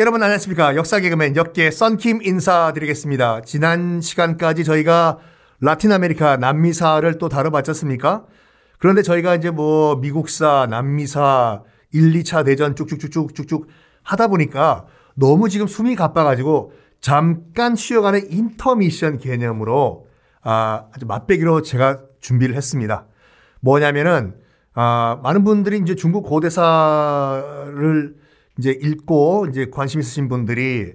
여러분 안녕하십니까. 역사개그맨 역계 썬킴 인사드리겠습니다. 지난 시간까지 저희가 라틴 아메리카 남미사를 또 다뤄봤지 않습니까? 그런데 저희가 이제 뭐 미국사, 남미사, 1, 2차 대전 쭉쭉쭉쭉 하다 보니까 너무 지금 숨이 가빠가지고 잠깐 쉬어가는 인터미션 개념으로 아주 맛배기로 제가 준비를 했습니다. 뭐냐면은 많은 분들이 이제 중국 고대사를 이제 읽고 이제 관심 있으신 분들이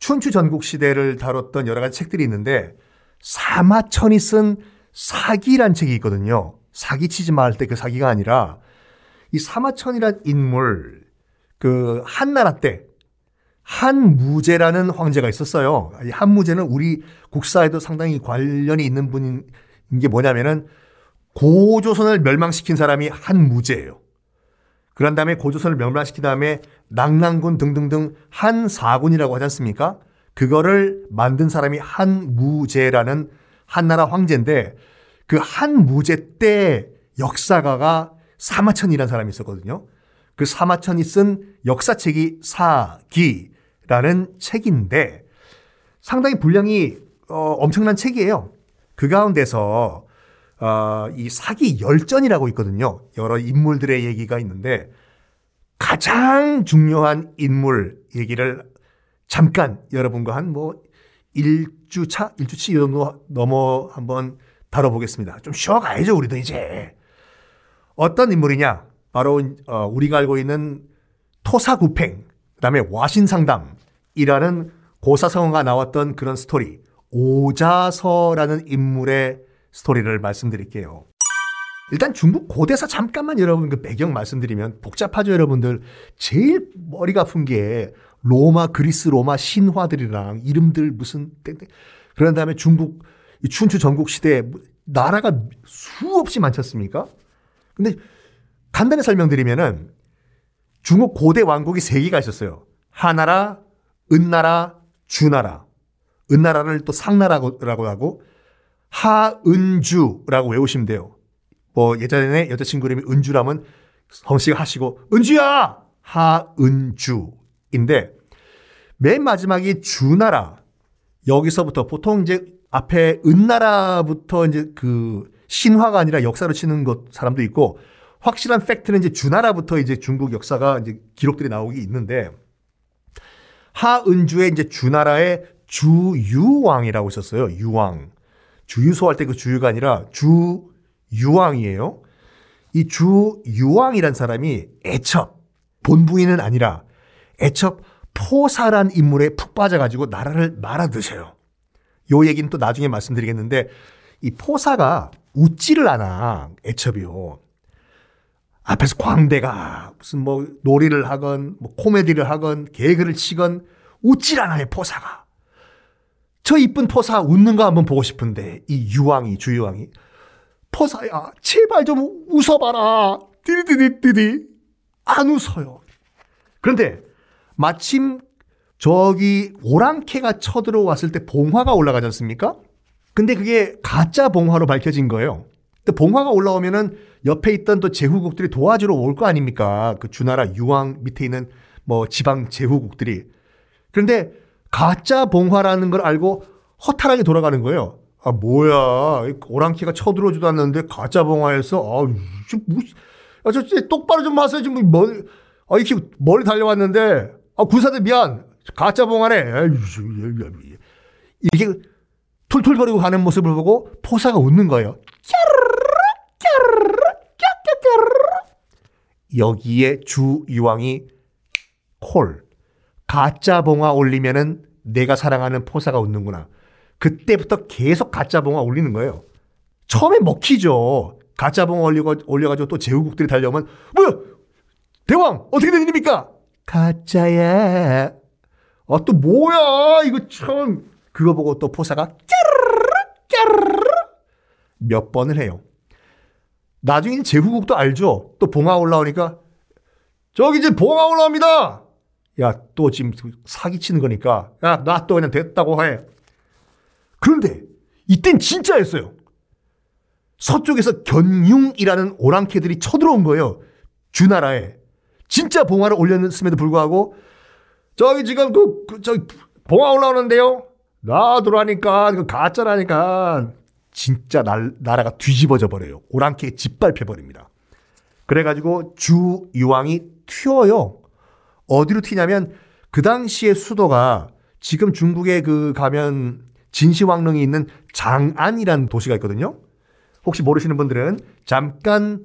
춘추 전국시대를 다뤘던 여러 가지 책들이 있는데 사마천이 쓴 사기란 책이 있거든요. 사기치지 마 할 때 그 사기가 아니라 이 사마천이란 인물, 그 한나라 때 한무제라는 황제가 있었어요. 이 한무제는 우리 국사에도 상당히 관련이 있는 분인 게 뭐냐면은 고조선을 멸망시킨 사람이 한무제예요. 그런 다음에 고조선을 멸망시킨 다음에 낙랑군 등등등 한사군이라고 하지 않습니까? 그거를 만든 사람이 한무제라는 한나라 황제인데 그 한무제 때 역사가가 사마천이라는 사람이 있었거든요. 그 사마천이 쓴 역사책이 사기라는 책인데 상당히 분량이 엄청난 책이에요. 그 가운데서 이 사기 열전이라고 있거든요. 여러 인물들의 얘기가 있는데 가장 중요한 인물 얘기를 잠깐 여러분과 한 뭐 1주차 이 정도 넘어 한번 다뤄보겠습니다. 좀 쉬어가야죠, 우리도 이제. 어떤 인물이냐? 바로 우리가 알고 있는 토사구팽, 그다음에 와신상담이라는 고사성어가 나왔던 그런 스토리, 오자서라는 인물의 스토리를 말씀드릴게요. 일단 중국 고대사 잠깐만 여러분 그 배경 말씀드리면 복잡하죠 여러분들. 제일 머리가 아픈 게 로마, 그리스 로마 신화들이랑 이름들 무슨 땡땡. 그런 다음에 중국 춘추 전국시대 나라가 수없이 많지 않습니까? 근데 간단히 설명드리면은 중국 고대 왕국이 세 개가 있었어요. 하나라, 은나라, 주나라. 은나라를 또 상나라라고 하고 하은주라고 외우시면 돼요. 뭐 예전에 여자친구 이름이 은주라면 성씨가 하시고 은주야! 하은주인데 맨 마지막이 주나라. 여기서부터 보통 이제 앞에 은나라부터 이제 그 신화가 아니라 역사로 치는 것 사람도 있고 확실한 팩트는 이제 주나라부터 이제 중국 역사가 이제 기록들이 나오기 있는데 하은주의 이제 주나라의 주유왕이라고 있었어요. 유왕. 주유소 할 때 그 주유가 아니라 주유왕이에요. 이 주유왕이란 사람이 애첩, 본부인은 아니라 애첩 포사란 인물에 푹 빠져가지고 나라를 말아드셔요. 요 얘기는 또 나중에 말씀드리겠는데 이 포사가 웃지를 않아, 애첩이요. 앞에서 광대가 무슨 뭐 놀이를 하건 뭐 코미디를 하건 개그를 치건 웃질 않아요, 포사가. 저 이쁜 포사 웃는 거 한번 보고 싶은데 이 주유왕이 포사야 제발 좀 웃어봐라 띠리띠리띠리 안 웃어요. 그런데 마침 저기 오랑캐가 쳐들어왔을 때 봉화가 올라가지 않습니까? 근데 그게 가짜 봉화로 밝혀진 거예요. 근데 봉화가 올라오면은 옆에 있던 또 제후국들이 도와주러 올 거 아닙니까? 그 주나라 유왕 밑에 있는 뭐 지방 제후국들이. 그런데 가짜 봉화라는 걸 알고 허탈하게 돌아가는 거예요. 아 뭐야 오랑캐가 쳐들어오지도 않는데 가짜 봉화였어. 저 똑바로 좀 봐서 지금 이렇게 멀리 달려왔는데 군사들 미안 가짜 봉화래. 이렇게 툴툴거리고 가는 모습을 보고 포사가 웃는 거예요. 여기에 주유왕이 콜. 가짜 봉화 올리면은 내가 사랑하는 포사가 웃는구나. 그때부터 계속 가짜 봉화 올리는 거예요. 처음에 먹히죠. 가짜 봉화 올려가지고 또 제후국들이 달려오면 뭐야 대왕 어떻게 된 일입니까? 가짜야. 또 뭐야 이거 참. 그거 보고 또 포사가 깨르르 몇 번을 해요. 나중에 제후국도 알죠. 또 봉화 올라오니까 저기 이제 봉화 올라옵니다. 야, 또 지금 사기치는 거니까 야, 나 또 그냥 됐다고 해. 그런데 이땐 진짜였어요. 서쪽에서 견융이라는 오랑캐들이 쳐들어온 거예요. 주나라에. 진짜 봉화를 올렸음에도 불구하고 저기 지금 저기 봉화 올라오는데요. 놔두라니까, 그 가짜라니까. 진짜 나라가 뒤집어져 버려요. 오랑캐에 짓밟혀 버립니다. 그래가지고 주 유왕이 튀어요. 어디로 튀냐면 그 당시의 수도가 지금 중국에 그 가면 진시황릉이 있는 장안이라는 도시가 있거든요. 혹시 모르시는 분들은 잠깐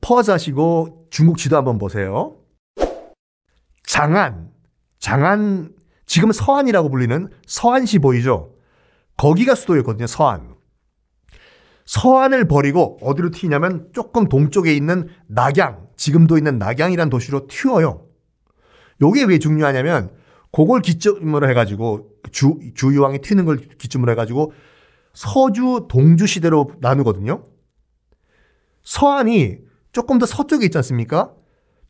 퍼자시고 중국 지도 한번 보세요. 장안 지금 서안이라고 불리는 서안시 보이죠? 거기가 수도였거든요. 서안을 버리고 어디로 튀냐면 조금 동쪽에 있는 낙양, 지금도 있는 낙양이란 도시로 튀어요. 요게 왜 중요하냐면 그걸 기점으로 해가지고 주유왕이 튀는 걸 기점으로 해가지고 서주, 동주 시대로 나누거든요. 서안이 조금 더 서쪽에 있지 않습니까?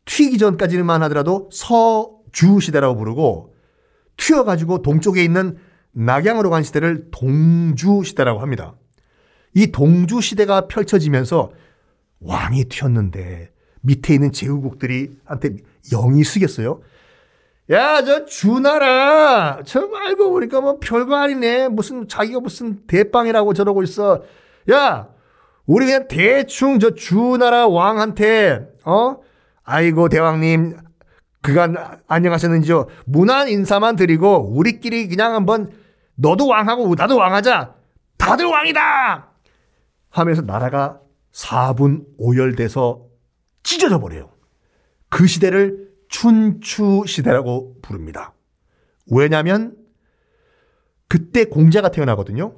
튀기 전까지만 하더라도 서주 시대라고 부르고 튀어가지고 동쪽에 있는 낙양으로 간 시대를 동주 시대라고 합니다. 이 동주 시대가 펼쳐지면서 왕이 튀었는데 밑에 있는 제후국들이 한테 영이 쓰겠어요? 야, 저 주나라 저 알고 보니까 뭐 별거 아니네. 무슨 자기가 무슨 대빵이라고 저러고 있어. 야, 우리 그냥 대충 저 주나라 왕한테 아이고 대왕님 그간 안녕하셨는지요. 무난 인사만 드리고 우리끼리 그냥 한번 너도 왕하고 나도 왕하자. 다들 왕이다! 하면서 나라가 4분 5열돼서 찢어져 버려요. 그 시대를 춘추 시대라고 부릅니다. 왜냐면 그때 공자가 태어나거든요.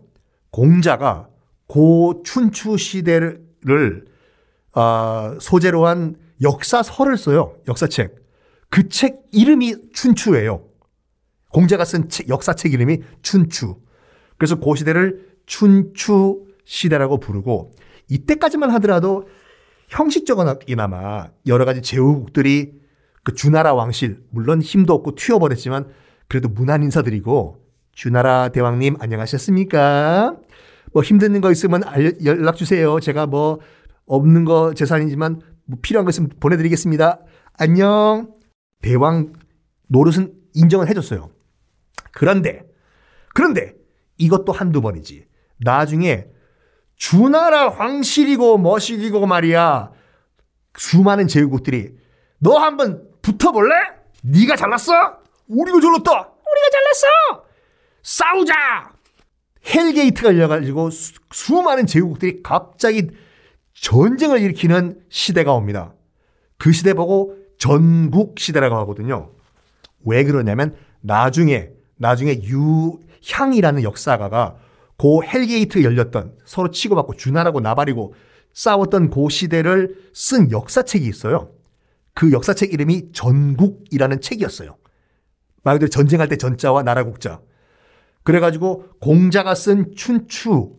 공자가 고 춘추 시대를 소재로 한 역사서를 써요. 역사책. 그 책 이름이 춘추예요. 공자가 쓴 역사책 이름이 춘추. 그래서 그 시대를 춘추 시대라고 부르고 이때까지만 하더라도 형식적이나마 여러 가지 제후국들이 그 주나라 왕실 물론 힘도 없고 튀어버렸지만 그래도 무난 인사드리고 주나라 대왕님 안녕하셨습니까? 뭐 힘든 거 있으면 연락 주세요. 제가 뭐 없는 거 재산이지만 뭐 필요한 거 있으면 보내드리겠습니다. 안녕. 대왕 노릇은 인정을 해줬어요. 그런데 이것도 한두 번이지. 나중에 주나라 황실이고 머시기고 말이야. 수많은 제후국들이 너 한번 붙어볼래? 네가 잘났어? 우리가 잘났다. 우리가 잘났어. 싸우자. 헬게이트가 열려가지고 수많은 제후국들이 갑자기 전쟁을 일으키는 시대가 옵니다. 그 시대 보고 전국시대라고 하거든요. 왜 그러냐면 나중에 유향이라는 역사가가 고 헬게이트 열렸던 서로 치고받고 주나라고 나발이고 싸웠던 그 시대를 쓴 역사책이 있어요. 그 역사책 이름이 전국이라는 책이었어요. 말 그대로 전쟁할 때 전자와 나라 국자. 그래가지고 공자가 쓴 춘추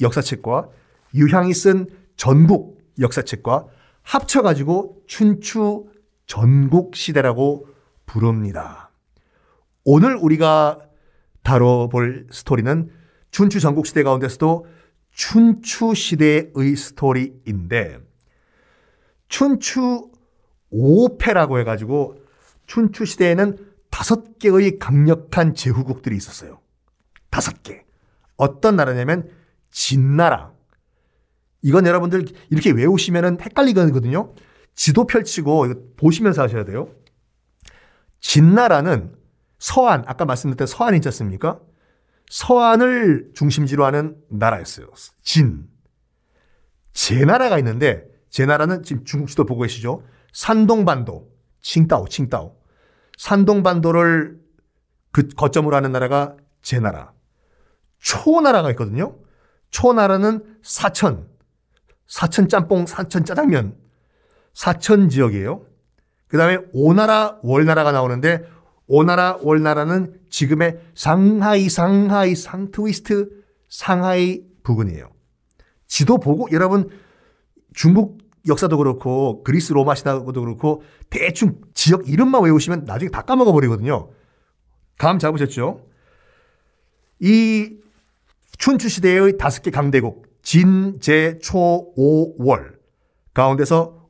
역사책과 유향이 쓴 전국 역사책과 합쳐가지고 춘추 전국 시대라고 부릅니다. 오늘 우리가 다뤄볼 스토리는 춘추 전국시대 가운데서도 춘추시대의 스토리인데 춘추 5패라고 해가지고 춘추시대에는 5개의 강력한 제후국들이 있었어요. 5개. 어떤 나라냐면 진나라. 이건 여러분들 이렇게 외우시면 헷갈리거든요. 지도 펼치고 이거 보시면서 하셔야 돼요. 진나라는 서안, 아까 말씀드렸던 서안 있지 않습니까? 서안을 중심지로 하는 나라였어요. 제나라가 있는데 제나라는 지금 중국 지도 보고 계시죠? 산동반도, 칭따오. 산동반도를 그 거점으로 하는 나라가 제나라. 초나라가 있거든요. 초나라는 사천 짬뽕, 사천 짜장면, 사천 지역이에요. 그 다음에 오나라, 월나라가 나오는데 오나라, 월나라는 지금의 상하이, 상트위스트, 상하이 부근이에요. 지도 보고 여러분 중국 역사도 그렇고 그리스 로마 시대도 그렇고 대충 지역 이름만 외우시면 나중에 다 까먹어버리거든요. 감 잡으셨죠? 이 춘추시대의 5개 강대국 진, 제, 초, 오, 월 가운데서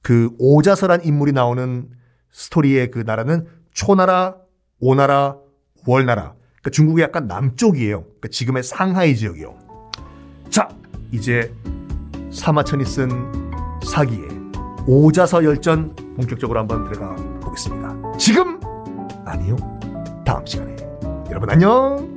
그 오자서란 인물이 나오는 스토리의 그 나라는 초나라, 오나라, 월나라. 그러니까 중국의 약간 남쪽이에요. 그러니까 지금의 상하이 지역이요. 자, 이제 사마천이 쓴 사기의 오자서 열전 본격적으로 한번 들어가 보겠습니다. 지금 아니요, 다음 시간에. 여러분 안녕.